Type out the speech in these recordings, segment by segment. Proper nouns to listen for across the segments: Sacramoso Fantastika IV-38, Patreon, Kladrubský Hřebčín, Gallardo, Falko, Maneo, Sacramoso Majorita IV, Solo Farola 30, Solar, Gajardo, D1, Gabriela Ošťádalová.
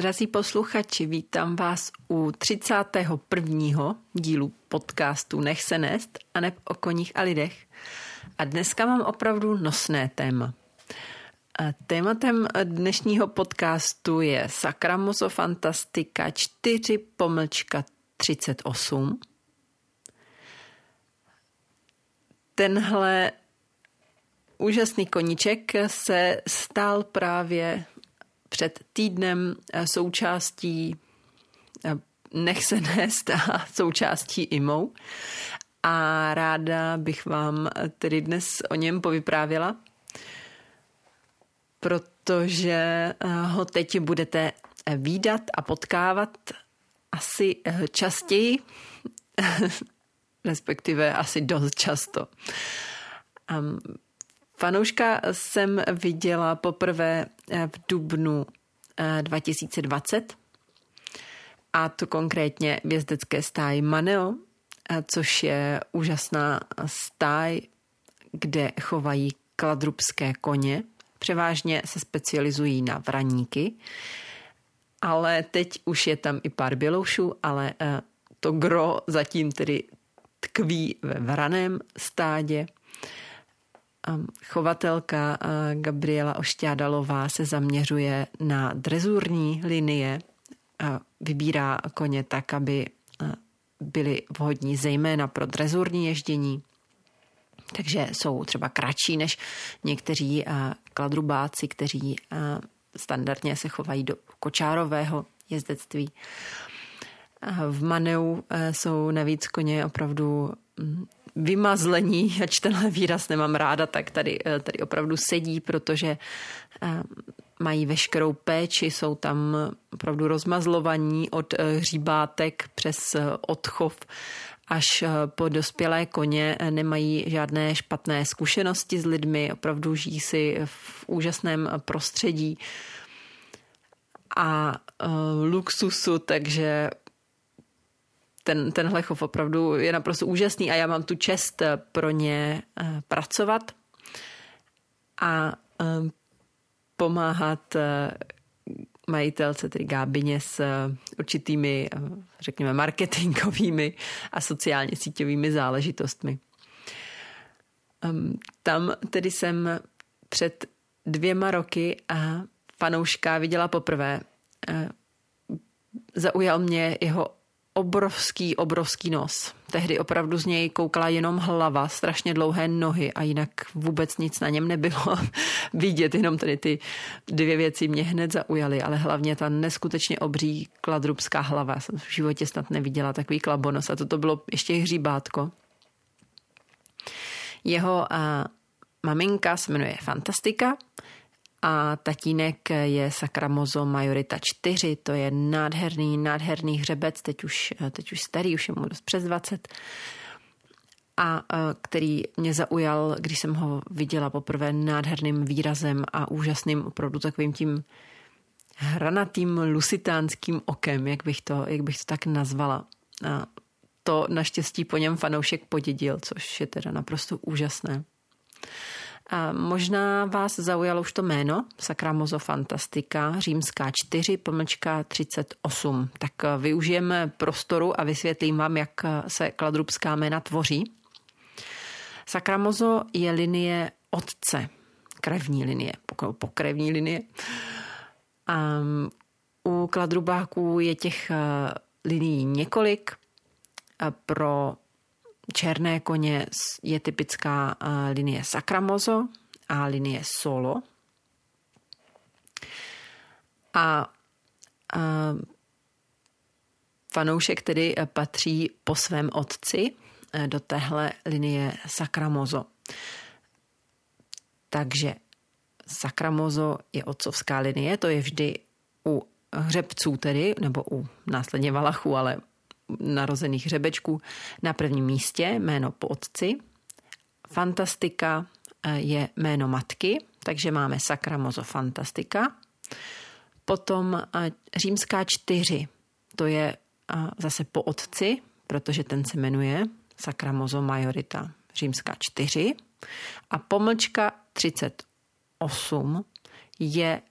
Drazí posluchači, vítám vás u 31. dílu podcastu Nech se nést a neb o koních a lidech. A dneska mám opravdu nosné téma. A tématem dnešního podcastu je Sacramoso Fantastika 4-38. Tenhle úžasný koníček se stal právě před týdnem součástí Nech se nést a součástí IMO. A ráda bych vám tedy dnes o něm povyprávěla, protože ho teď budete vídat a potkávat asi častěji, respektive asi dost často. Fanouška jsem viděla poprvé v dubnu 2020, a to konkrétně v jezdecké stáji Maneo, což je úžasná stáj, kde chovají kladrubské koně. Převážně se specializují na vraníky, ale teď už je tam i pár běloušů, ale to gro zatím tedy tkví ve vraném stádě. Chovatelka Gabriela Ošťádalová se zaměřuje na drezurní linie, vybírá koně tak, aby byly vhodní zejména pro drezurní ježdění. Takže jsou třeba kratší než někteří kladrubáci, kteří standardně se chovají do kočárového jezdectví. V Maneu jsou navíc koně opravdu vymazlení, ač tenhle výraz nemám ráda, tak tady opravdu sedí, protože mají veškerou péči, jsou tam opravdu rozmazlovaní od hříbátek přes odchov až po dospělé koně, nemají žádné špatné zkušenosti s lidmi, opravdu žijí si v úžasném prostředí a luxusu, takže tenhle chov opravdu je naprosto úžasný a já mám tu čest pro ně pracovat a pomáhat majitelce, tedy Gábině, s určitými, řekněme, marketingovými a sociálně síťovými záležitostmi. Tam tedy jsem před 2 roky a fanouška viděla poprvé. Zaujal mě jeho obrovský nos. Tehdy opravdu z něj koukala jenom hlava, strašně dlouhé nohy a jinak vůbec nic na něm nebylo vidět, jenom tady ty 2 věci mě hned zaujaly, ale hlavně ta neskutečně obří kladrubská hlava. Já jsem v životě snad neviděla takový klabonos a toto bylo ještě hříbátko. Jeho maminka se jmenuje Fantastika a tatínek je Sacramoso Majorita IV, to je nádherný hřebec, teď už starý, už je mu dost přes 20, a který mě zaujal, když jsem ho viděla poprvé, nádherným výrazem a úžasným opravdu takovým tím hranatým lusitánským okem, jak bych to tak nazvala. A to naštěstí po něm fanoušek podědil, což je teda naprosto úžasné. A možná vás zaujalo už to jméno, Sacramoso Fantastika, římská 4-38. Tak využijeme prostoru a vysvětlím vám, jak se kladrubská jména tvoří. Sacramoso je linie otce, krevní linie, pokrevní linie. A u kladrubáků je těch linií několik. Pro černé koně je typická linie Sacramoso a linie Solo. A fanoušek tedy patří po svém otci do téhle linie Sacramoso. Takže Sacramoso je otcovská linie, to je vždy u hřebců tedy, nebo u následně valachů, ale narozených hřebečků na prvním místě, jméno po otci. Fantastika je jméno matky, takže máme Sacramoso Fantastika. Potom římská 4, to je zase po otci, protože ten se jmenuje Sacramoso Majorita, římská 4. A pomlčka 38 je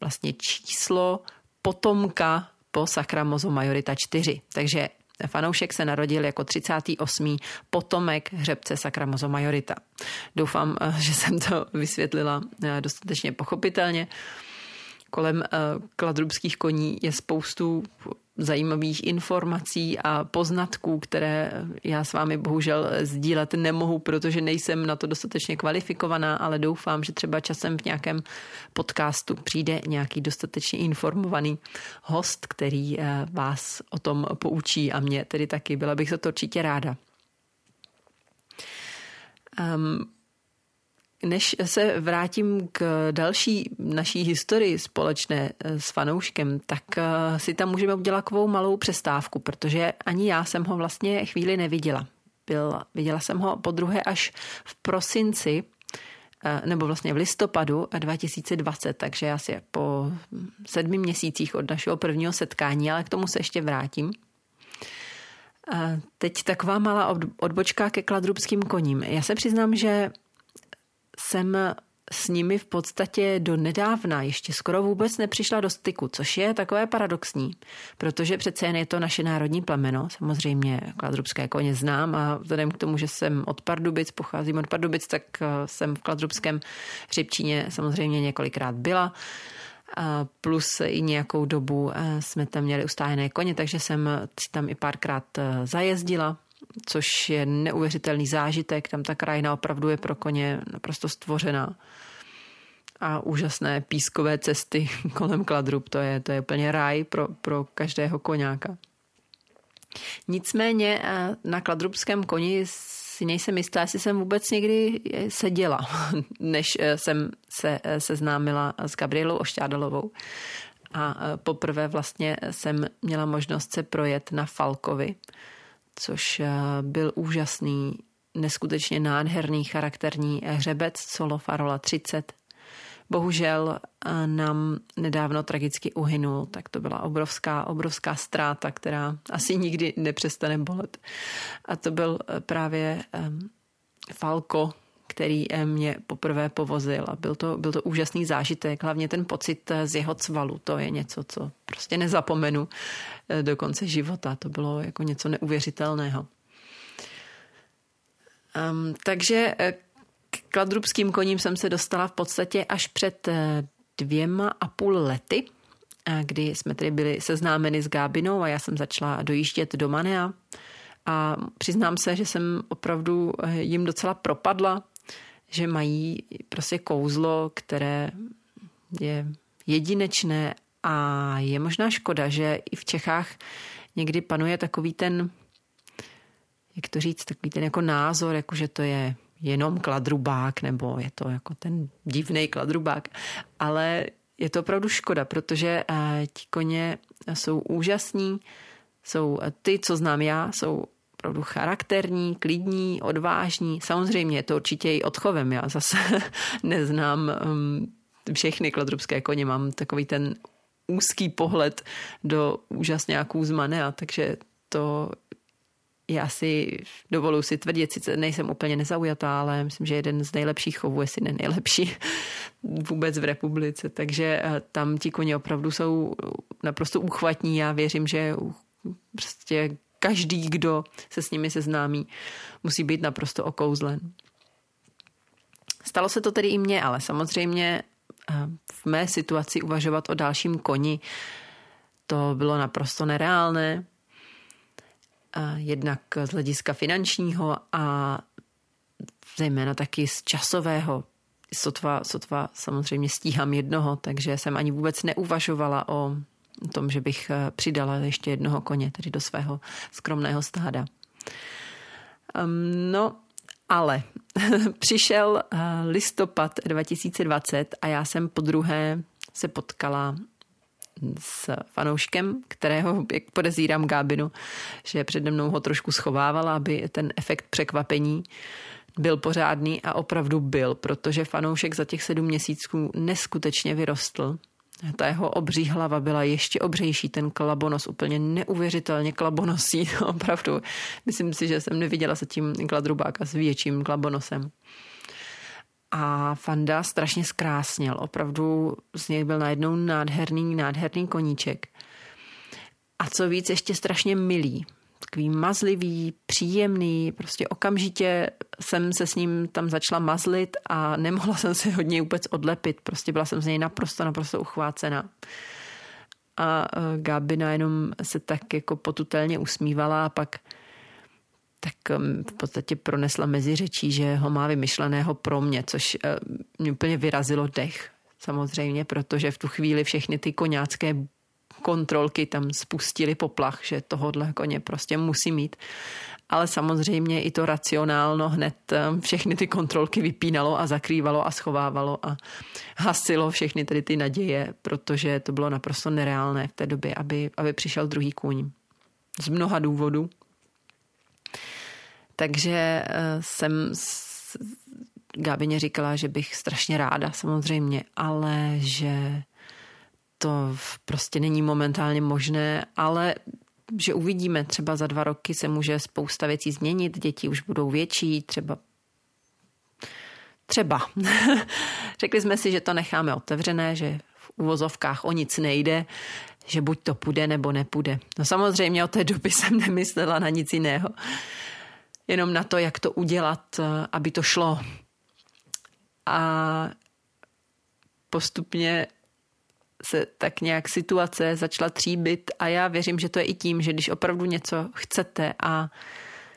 vlastně číslo potomka po Sacramoso Majorita IV. Takže fanoušek se narodil jako 38. potomek hřebce Sacramoso Majorita. Doufám, že jsem to vysvětlila dostatečně pochopitelně. Kolem kladrubských koní je spoustu zajímavých informací a poznatků, které já s vámi bohužel sdílet nemohu, protože nejsem na to dostatečně kvalifikovaná, ale doufám, že třeba časem v nějakém podcastu přijde nějaký dostatečně informovaný host, který vás o tom poučí a mě tedy taky. Byla bych za to určitě ráda. Než se vrátím k další naší historii společné s fanouškem, tak si tam můžeme udělat takovou malou přestávku, protože ani já jsem ho vlastně chvíli neviděla. Viděla jsem ho podruhé až v prosinci, nebo vlastně v listopadu 2020, takže asi po 7 měsících od našeho prvního setkání, ale k tomu se ještě vrátím. Teď taková malá odbočka ke kladrubským koním. Já se přiznám, že jsem s nimi v podstatě do nedávna ještě skoro vůbec nepřišla do styku, což je takové paradoxní, protože přece jen je to naše národní plemeno. Samozřejmě kladrubské koně znám a vzhledem k tomu, že jsem od Pardubic, pocházím od Pardubic, tak jsem v Kladrubském Hřebčíně samozřejmě několikrát byla. Plus i nějakou dobu jsme tam měli ustájené koně, takže jsem tam i párkrát zajezdila, což je neuvěřitelný zážitek. Tam ta krajina opravdu je pro koně naprosto stvořená. A úžasné pískové cesty kolem Kladrub, to je úplně ráj pro každého koňáka. Nicméně na kladrubském koni si nejsem jistá, jestli jsem vůbec někdy seděla, než jsem se seznámila s Gabrielou Ošťádalovou. A poprvé vlastně jsem měla možnost se projet na Falkovi, což byl úžasný, neskutečně nádherný charakterní hřebec Solo Farola 30. Bohužel nám nedávno tragicky uhynul, tak to byla obrovská ztráta, která asi nikdy nepřestane bolet. A to byl právě Falko, který mě poprvé povozil. A byl to úžasný zážitek, hlavně ten pocit z jeho cvalu. To je něco, co prostě nezapomenu do konce života. To bylo jako něco neuvěřitelného. Takže k kladrubským koním jsem se dostala v podstatě až před 2,5 lety, kdy jsme tedy byli seznámeni s Gábinou a já jsem začala dojíždět do Manea. A přiznám se, že jsem opravdu jim docela propadla, že mají prostě kouzlo, které je jedinečné a je možná škoda, že i v Čechách někdy panuje takový ten, jak to říct, takový ten jako názor, jako že to je jenom kladrubák, nebo je to jako ten divnej kladrubák, ale je to opravdu škoda, protože ti koně jsou úžasní, jsou ty, co znám já, jsou opravdu charakterní, klidní, odvážní. Samozřejmě je to určitě i odchovem. Já zase neznám všechny kladrubské koně. Mám takový ten úzký pohled do úžasňáků z Manea, takže to já si dovoluji si tvrdit. Sice nejsem úplně nezaujatá, ale myslím, že jeden z nejlepších chovů, jestli ne nejlepší vůbec v republice. Takže tam ti koně opravdu jsou naprosto úchvatní. Já věřím, že prostě každý, kdo se s nimi seznámí, musí být naprosto okouzlen. Stalo se to tedy i mně, ale samozřejmě v mé situaci uvažovat o dalším koni, to bylo naprosto nereálné. Jednak z hlediska finančního a zejména taky z časového. Sotva samozřejmě stíhám jednoho, takže jsem ani vůbec neuvažovala o tom, že bych přidala ještě jednoho koně, tedy do svého skromného stáda. No, ale přišel listopad 2020 a já jsem podruhé se potkala s fanouškem, kterého, jak podezírám Gábinu, že přede mnou ho trošku schovávala, aby ten efekt překvapení byl pořádný a opravdu byl, protože fanoušek za těch 7 měsíců neskutečně vyrostl. Ta jeho obří hlava byla ještě obřejší, ten klabonos úplně neuvěřitelně klabonosí, opravdu. Myslím si, že jsem neviděla zatím kladrubáka s větším klabonosem. A Fanda strašně zkrásnil. Opravdu z něj byl najednou nádherný koníček. A co víc, ještě strašně milý. Takový mazlivý, příjemný, prostě okamžitě jsem se s ním tam začala mazlit a nemohla jsem se hodně vůbec odlepit. Prostě byla jsem z něj naprosto uchvácena. A Gábina jenom se tak jako potutelně usmívala a pak tak v podstatě pronesla mezi řečí, že ho má vymyšleného pro mě, což mě úplně vyrazilo dech samozřejmě, protože v tu chvíli všechny ty koňácké kontrolky tam spustily poplach, že tohodle koně prostě musí mít. Ale samozřejmě i to racionálno hned všechny ty kontrolky vypínalo a zakrývalo a schovávalo a hasilo všechny tedy ty naděje, protože to bylo naprosto nereálné v té době, aby přišel druhý kůň. Z mnoha důvodů. Takže jsem Gábině říkala, že bych strašně ráda samozřejmě, ale že to prostě není momentálně možné, ale že uvidíme, třeba za 2 roky se může spousta věcí změnit, děti už budou větší, třeba. Řekli jsme si, že to necháme otevřené, že v uvozovkách o nic nejde, že buď to půjde, nebo nepůjde. No samozřejmě od té doby jsem nemyslela na nic jiného. Jenom na to, jak to udělat, aby to šlo. A postupně se tak nějak situace začala tříbit a já věřím, že to je i tím, že když opravdu něco chcete a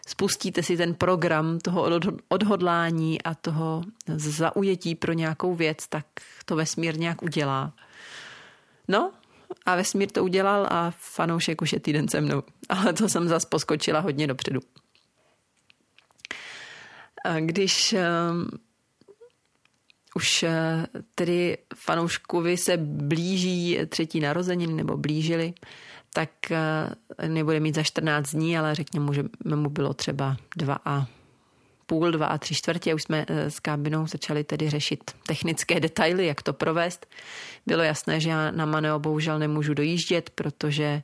spustíte si ten program toho odhodlání a toho zaujetí pro nějakou věc, tak to vesmír nějak udělá. No a vesmír to udělal a fanoušek už je týden se mnou. Ale to jsem zas poskočila hodně dopředu. Když už tedy fanouškovi se blíží 3. narozeniny nebo blížili, tak nebude mít za 14 dní, ale řekněme, že mu bylo třeba 2,5, 2 3/4. Už jsme s Kábinou začali tedy řešit technické detaily, jak to provést. Bylo jasné, že já na Maneo bohužel nemůžu dojíždět, protože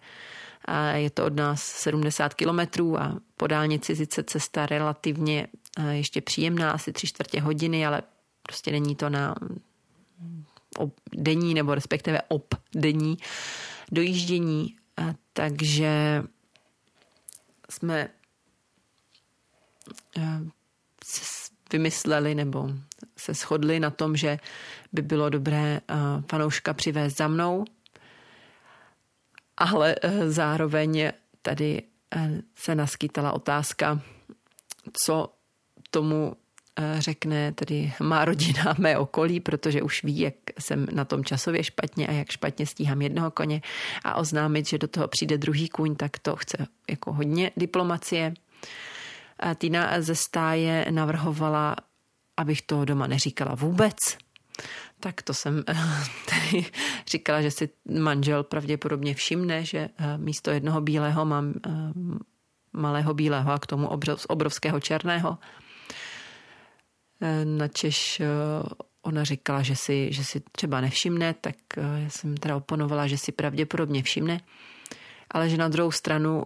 je to od nás 70 kilometrů a po dálnici sice cesta relativně ještě příjemná, asi 3/4 hodiny, ale prostě není to na denní nebo respektive obdenní dojíždění. Takže jsme vymysleli nebo se shodli na tom, že by bylo dobré fanouška přivést za mnou, ale zároveň tady se naskýtala otázka, co tomu řekne tedy má rodina, mé okolí, protože už ví, jak jsem na tom časově špatně a jak špatně stíhám jednoho koně, a oznámit, že do toho přijde druhý kůň, tak to chce jako hodně diplomacie. Týna ze stáje navrhovala, abych to doma neříkala vůbec. Tak to jsem tady říkala, že si manžel pravděpodobně všimne, že místo jednoho bílého mám malého bílého a k tomu obrovského černého. Načež ona říkala, že si třeba nevšimne, tak já jsem teda oponovala, že si pravděpodobně všimne, ale že na druhou stranu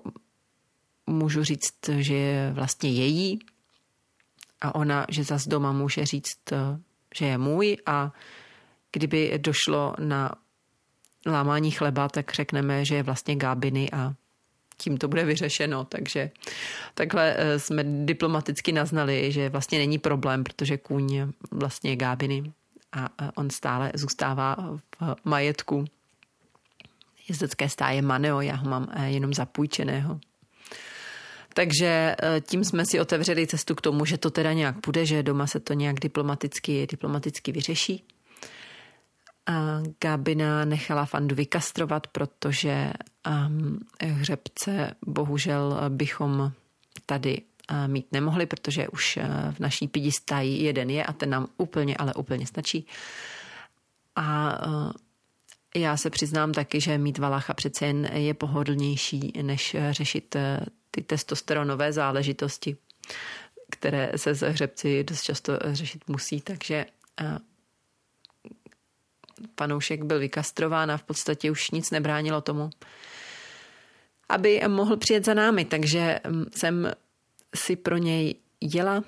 můžu říct, že je vlastně její a ona, že zas doma může říct, že je můj, a kdyby došlo na lámání chleba, tak řekneme, že je vlastně Gábiny a tím to bude vyřešeno, takže takhle jsme diplomaticky naznali, že vlastně není problém, protože kůň vlastně je Gábiny a on stále zůstává v majetku jezdecké stáje Maneo, já ho mám jenom zapůjčeného. Takže tím jsme si otevřeli cestu k tomu, že to teda nějak bude, že doma se to nějak diplomaticky vyřeší. A Gábina nechala Fandu vykastrovat, protože hřebce bohužel bychom tady mít nemohli, protože už v naší pidi stájí jeden je a ten nám úplně stačí. A já se přiznám taky, že mít valacha přece jen je pohodlnější, než řešit ty testosteronové záležitosti, které se s hřebci dost často řešit musí, takže panoušek byl vykastrován a v podstatě už nic nebránilo tomu, aby mohl přijet za námi, takže jsem si pro něj jela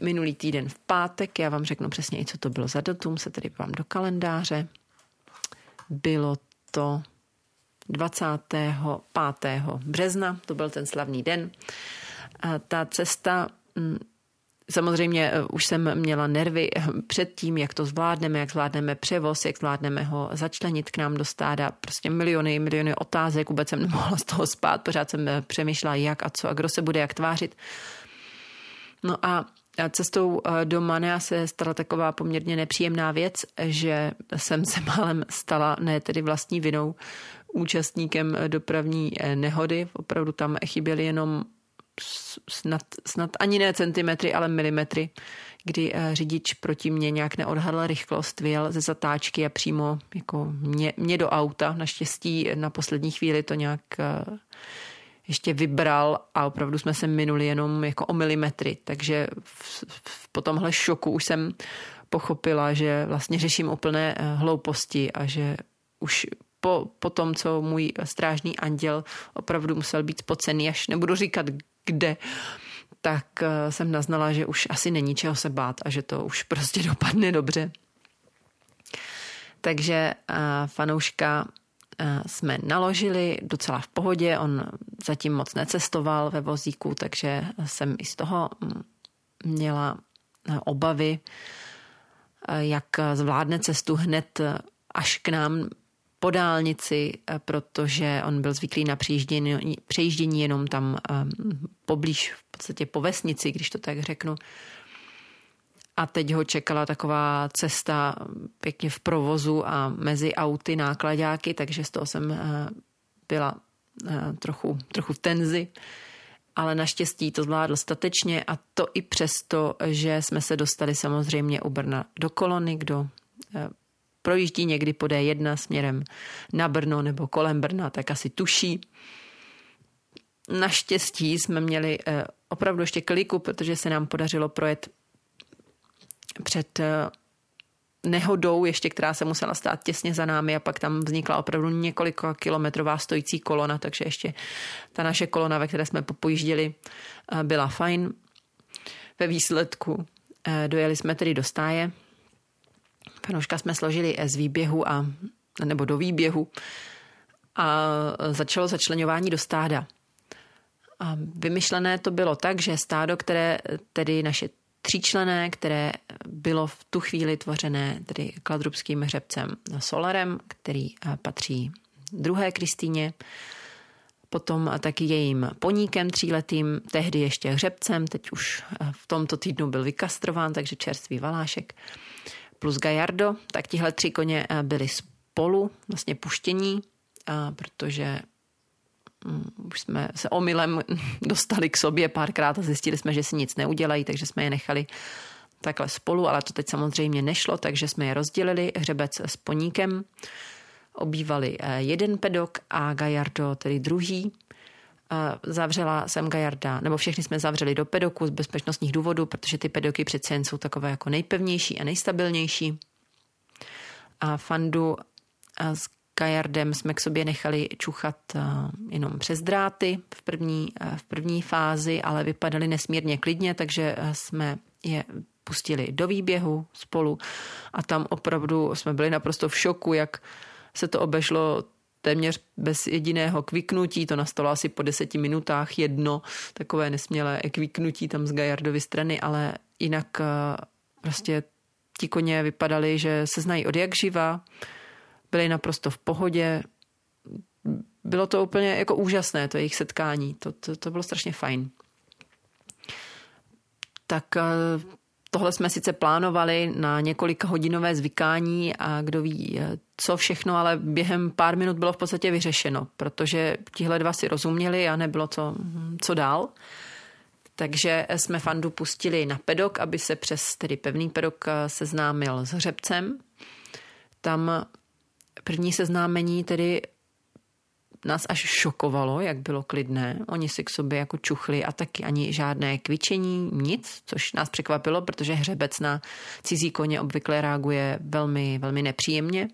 minulý týden v pátek, já vám řeknu přesně, co to bylo za datum, se tady vám do kalendáře. Bylo to 25. března, to byl ten slavný den. A ta cesta, samozřejmě už jsem měla nervy před tím, jak to zvládneme, jak zvládneme převoz, jak zvládneme ho začlenit k nám do stáda. Prostě miliony otázek, vůbec jsem nemohla z toho spát, pořád jsem přemýšlela jak a co a kdo se bude jak tvářit. No a cestou do Manea se stala taková poměrně nepříjemná věc, že jsem se málem stala, ne tedy vlastní vinou, účastníkem dopravní nehody. Opravdu tam chyběly jenom snad ani ne centimetry, ale milimetry, kdy řidič proti mně nějak neodhadl rychlost, vyjel ze zatáčky a přímo jako mě do auta. Naštěstí na poslední chvíli to nějak ještě vybral a opravdu jsme se minuli jenom jako o milimetry. Takže po tomhle šoku už jsem pochopila, že vlastně řeším úplné hlouposti a že už po tom, co můj strážný anděl opravdu musel být spocený, až nebudu říkat kde, tak jsem naznala, že už asi není čeho se bát a že to už prostě dopadne dobře. Takže fanouška jsme naložili docela v pohodě, on zatím moc necestoval ve vozíku, takže jsem i z toho měla obavy, jak zvládne cestu hned až k nám po dálnici, protože on byl zvyklý na přejíždění jenom tam poblíž, v podstatě po vesnici, když to tak řeknu. A teď ho čekala taková cesta pěkně v provozu a mezi auty, nákladáky, takže z toho jsem byla trochu v tenzi. Ale naštěstí to zvládl statečně a to i přesto, že jsme se dostali samozřejmě u Brna do kolony, kdo projíždí někdy po D1 směrem na Brno nebo kolem Brna, tak asi tuší. Naštěstí jsme měli opravdu ještě kliku, protože se nám podařilo projet před nehodou ještě, která se musela stát těsně za námi a pak tam vznikla opravdu několika kilometrová stojící kolona, takže ještě ta naše kolona, ve které jsme popojížděli, byla fajn. Ve výsledku dojeli jsme tedy do stáje. Fanouška jsme složili z výběhu nebo do výběhu a začalo začleňování do stáda. A vymyšlené to bylo tak, že stádo, které tedy naše tříčlené, které bylo v tu chvíli tvořené tedy Kladrubským hřebcem Solarem, který patří druhé Kristýně, potom taky jejím poníkem tříletým, tehdy ještě hřebcem, teď už v tomto týdnu byl vykastrován, takže čerstvý valášek, plus Gajardo, tak tihle tři koně byli spolu vlastně puštění, protože už jsme se omylem dostali k sobě párkrát a zjistili jsme, že si nic neudělají, takže jsme je nechali takhle spolu, ale to teď samozřejmě nešlo, takže jsme je rozdělili, hřebec s poníkem, obývali jeden pedok a Gajardo tedy druhý. Zavřela jsem Gajarda, nebo všechny jsme zavřeli do pedoku z bezpečnostních důvodů, protože ty pedoky přece jen jsou takové jako nejpevnější a nejstabilnější. A Fandu s Gajardem jsme k sobě nechali čuchat jenom přes dráty v první fázi, ale vypadali nesmírně klidně, takže jsme je pustili do výběhu spolu a tam opravdu jsme byli naprosto v šoku, jak se to obešlo téměř bez jediného kviknutí, to nastalo asi po 10 minutách jedno takové nesmělé kviknutí tam z Gajardovy strany, ale jinak prostě ti koně vypadali, že se znají od jak živa, byli naprosto v pohodě, bylo to úplně jako úžasné, to jejich setkání, to bylo strašně fajn. Tak tohle jsme sice plánovali na několika hodinové zvykání a kdo ví, co všechno, ale během pár minut bylo v podstatě vyřešeno, protože tihle dva si rozuměli a nebylo co dál. Takže jsme Fandu pustili na pedok, aby se přes tedy pevný pedok seznámil s hřebcem. Tam první seznámení tedy nás až šokovalo, jak bylo klidné. Oni si k sobě jako čuchli a taky ani žádné kvičení, nic, což nás překvapilo, protože hřebec na cizí koně obvykle reaguje velmi, velmi nepříjemně.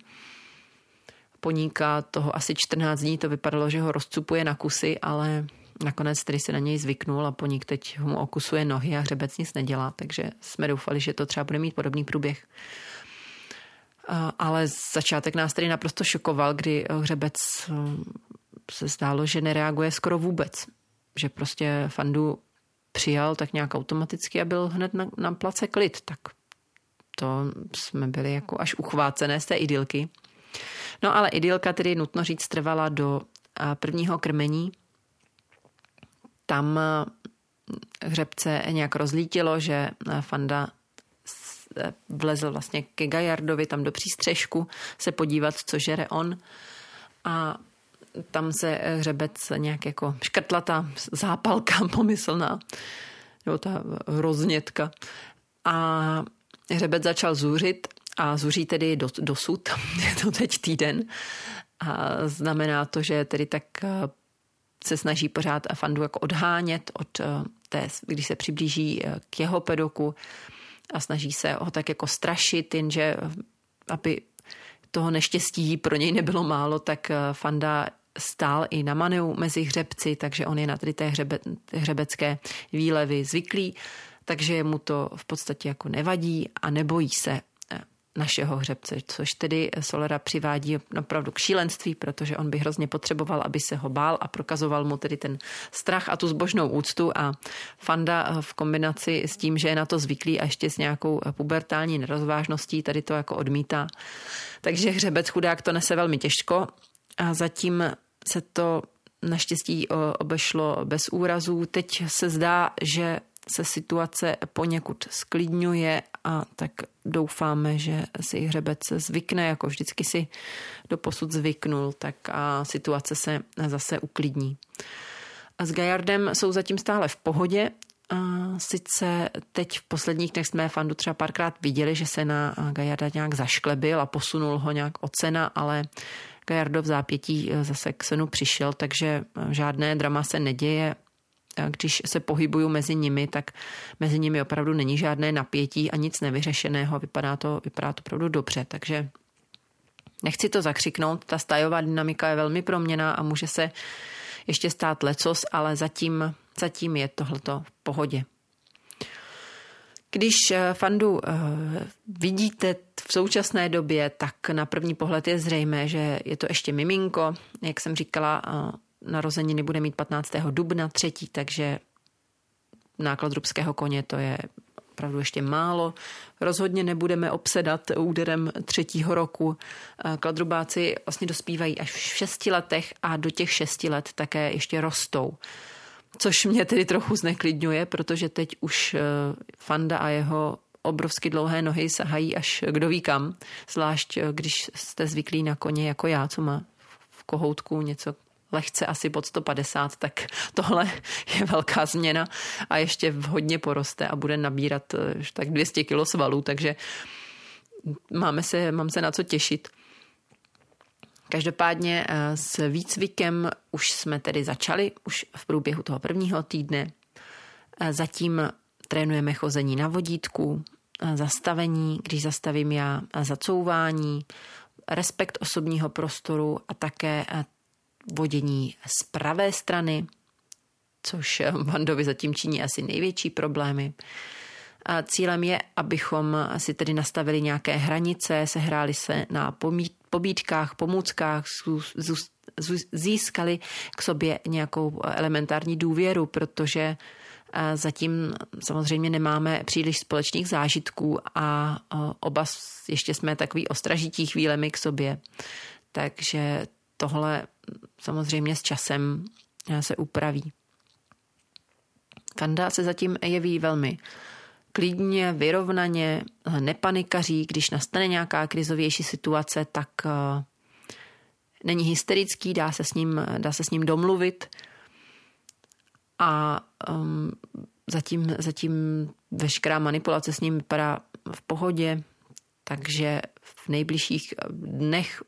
Poníka toho asi 14 dní, to vypadalo, že ho rozcupuje na kusy, ale Nakonec tedy se na něj zvyknul a po nich teď mu okusuje nohy a hřebec nic nedělá, takže jsme doufali, že to třeba bude mít podobný průběh. Ale začátek nás tedy naprosto šokoval, kdy hřebec se zdálo, že nereaguje skoro vůbec. Že prostě Fandu přijal tak nějak automaticky a byl hned na place klid. Tak to jsme byli jako až uchvácené z té idylky. No ale idylka tedy nutno říct trvala do prvního krmení. Tam hřebce nějak rozlítilo, že Fanda vlezl vlastně ke Gajardovi tam do přístřešku se podívat, co žere on. A tam se hřebec nějak jako škrtla ta zápalka pomyslná, nebo ta roznětka. A hřebec začal zuřit a zuří tedy dosud, je to teď týden. A znamená to, že tedy tak se snaží pořád Fandu jako odhánět od té, když se přiblíží k jeho pedoku a snaží se ho tak jako strašit, jenže aby toho neštěstí pro něj nebylo málo, tak Fanda stál i na Maneu mezi hřebci, takže on je na tady té hřebecké výlevy zvyklý, takže mu to v podstatě jako nevadí a nebojí se našeho hřebce, což tedy Solara přivádí opravdu k šílenství, protože on by hrozně potřeboval, aby se ho bál a prokazoval mu tedy ten strach a tu zbožnou úctu a Fanda v kombinaci s tím, že je na to zvyklý a ještě s nějakou pubertální nerozvážností tady to jako odmítá. Takže hřebec chudák to nese velmi těžko a zatím se to naštěstí obešlo bez úrazů. Teď se zdá, že se situace poněkud sklidňuje a tak doufáme, že si hřebec zvykne, jako vždycky si doposud zvyknul, tak a situace se zase uklidní. A s Gajardem jsou zatím stále v pohodě. A sice teď v posledních dnech jsme Fandu třeba párkrát viděli, že se na Gajarda nějak zašklebil a posunul ho nějak od sena, ale Gajardo v zápětí zase k senu přišel, takže žádné drama se neděje. Když se pohybuju mezi nimi, tak mezi nimi opravdu není žádné napětí a nic nevyřešeného. Vypadá to opravdu dobře, takže nechci to zakřiknout. Ta stajová dynamika je velmi proměnná a může se ještě stát lecos, ale zatím je tohleto v pohodě. Když Fandu vidíte v současné době, tak na první pohled je zřejmé, že je to ještě miminko, jak jsem říkala, narozeniny bude mít 15. dubna 3., takže náklad rubského koně to je opravdu ještě málo. Rozhodně nebudeme obsedat úderem 3. roku. Kladrubáci vlastně dospívají až v 6 letech a do těch 6 let také ještě rostou. Což mě tedy trochu zneklidňuje, protože teď už Fanda a jeho obrovsky dlouhé nohy sahají až kdo ví kam. Zvlášť když jste zvyklí na koně jako já, co má v kohoutku něco lehce asi pod 150, tak tohle je velká změna a ještě hodně poroste a bude nabírat tak 200 kg svalů, takže mám se na co těšit. Každopádně s výcvikem už jsme tedy začali, už v průběhu toho prvního týdne. Zatím trénujeme chození na vodítku, zastavení, když zastavím já, zacouvání, respekt osobního prostoru a také vodění z pravé strany, což Vandovi zatím činí asi největší problémy. A cílem je, abychom si tedy nastavili nějaké hranice, sehráli se na pobídkách, pomůckách, získali k sobě nějakou elementární důvěru, protože zatím samozřejmě nemáme příliš společných zážitků a oba ještě jsme takový ostražití chvílemi k sobě. Takže tohle samozřejmě s časem se upraví. Fanda se zatím jeví velmi klidně, vyrovnaně, nepanikaří. Když nastane nějaká krizovější situace, tak není hysterický, dá se s ním domluvit. A zatím veškerá manipulace s ním vypadá v pohodě, takže v nejbližších dnech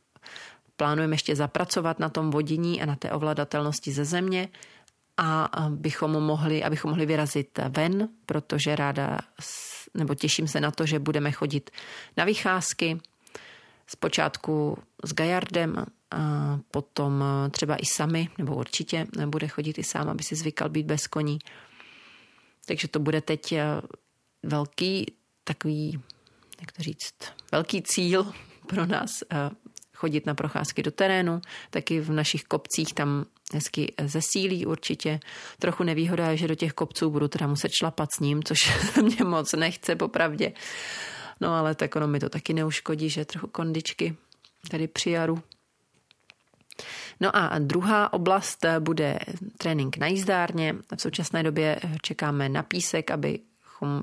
plánujeme ještě zapracovat na tom vodění a na té ovladatelnosti ze země a abychom mohli vyrazit ven, protože těším se na to, že budeme chodit na vycházky. Zpočátku s Gajardem, a potom třeba i sami, nebo určitě bude chodit i sám, aby si zvykal být bez koní. Takže to bude teď velký takový, jak to říct, velký cíl pro nás chodit na procházky do terénu, taky v našich kopcích tam hezky zesílí určitě. Trochu nevýhoda je, že do těch kopců budu teda muset šlapat s ním, což mě moc nechce popravdě. No ale tak ono mi to taky neuškodí, že trochu kondičky tady při jaru. No a druhá oblast bude trénink na jízdárně. V současné době čekáme na písek, abychom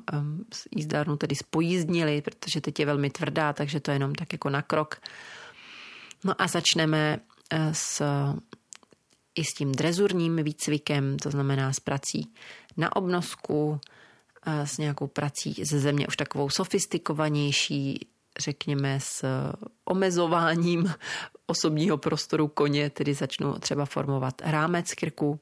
jízdárnu tedy spojízdnili, protože teď je velmi tvrdá, takže to je jenom tak jako na krok. No a začneme i s tím drezurním výcvikem, to znamená s prací na obnosku, s nějakou prací ze země už takovou sofistikovanější, řekněme s omezováním osobního prostoru koně, tedy začnu třeba formovat rámec krku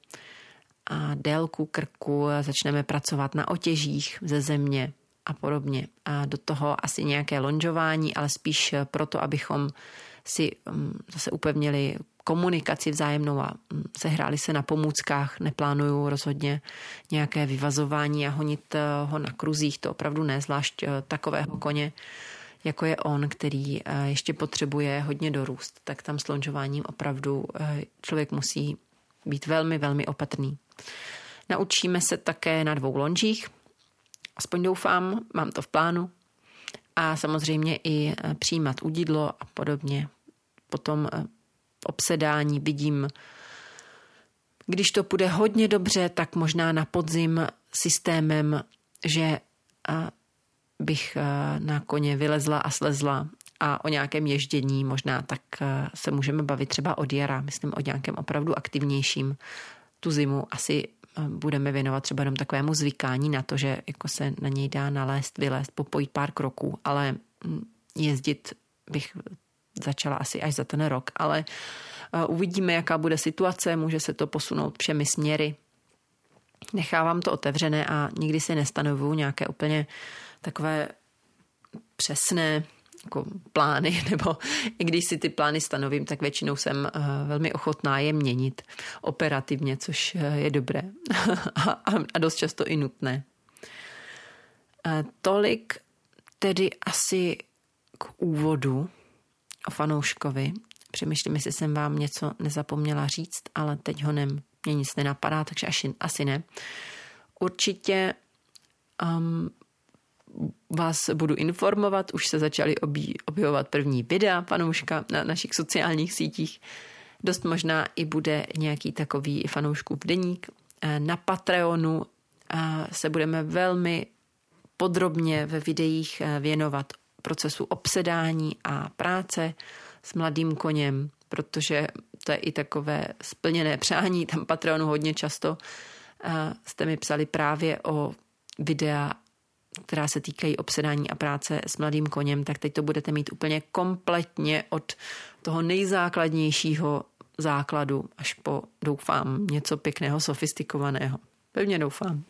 a délku krku, začneme pracovat na otěžích ze země a podobně. A do toho asi nějaké lonžování, ale spíš proto, abychom si zase upevnili komunikaci vzájemnou a sehráli se na pomůckách. Neplánuju rozhodně nějaké vyvazování a honit ho na kruzích, to opravdu ne, zvlášť takového koně, jako je on, který ještě potřebuje hodně dorůst, tak tam s lonžováním opravdu člověk musí být velmi, velmi opatrný. Naučíme se také na 2 lonžích, aspoň doufám, mám to v plánu, a samozřejmě i přijímat udidlo a podobně. Potom obsedání vidím, když to půjde hodně dobře, tak možná na podzim systémem, že bych na koně vylezla a slezla, a o nějakém ježdění možná tak se můžeme bavit třeba od jara, myslím o nějakém opravdu aktivnějším. Tu zimu asi budeme věnovat třeba jenom takovému zvykání na to, že jako se na něj dá nalézt, vylézt, popojit pár kroků, ale jezdit bych začala asi až za ten rok, ale uvidíme, jaká bude situace, může se to posunout všemi směry. Nechávám to otevřené a nikdy si nestanovuju nějaké úplně takové přesné jako plány, nebo i když si ty plány stanovím, tak většinou jsem velmi ochotná je měnit operativně, což je dobré a dost často i nutné. Tolik tedy asi k úvodu o fanouškovi. Přemýšlím, jestli jsem vám něco nezapomněla říct, ale teď ho mě nic nenapadá, takže asi ne. Určitě vás budu informovat, už se začaly objevovat první videa fanouška na našich sociálních sítích. Dost možná i bude nějaký takový fanouškův deník. Na Patreonu se budeme velmi podrobně ve videích věnovat procesu obsedání a práce s mladým koněm, protože to je i takové splněné přání. Tam Patreonu hodně často jste mi psali právě o videa, která se týkají obsedání a práce s mladým koněm, tak teď to budete mít úplně kompletně od toho nejzákladnějšího základu až po, doufám, něco pěkného, sofistikovaného. Pevně doufám.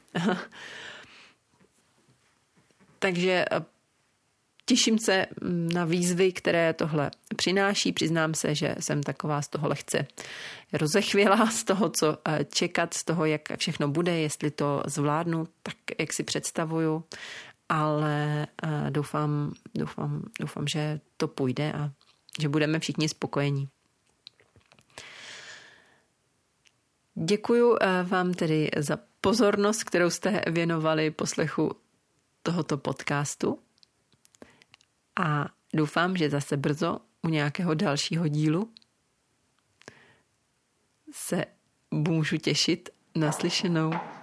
Takže těším se na výzvy, které tohle přináší. Přiznám se, že jsem taková z toho lehce rozechvělá, z toho, co čekat, z toho, jak všechno bude, jestli to zvládnu, tak jak si představuju. Ale doufám, že to půjde a že budeme všichni spokojení. Děkuju vám tedy za pozornost, kterou jste věnovali poslechu tohoto podcastu. A doufám, že zase brzo u nějakého dalšího dílu se můžu těšit na slyšenou.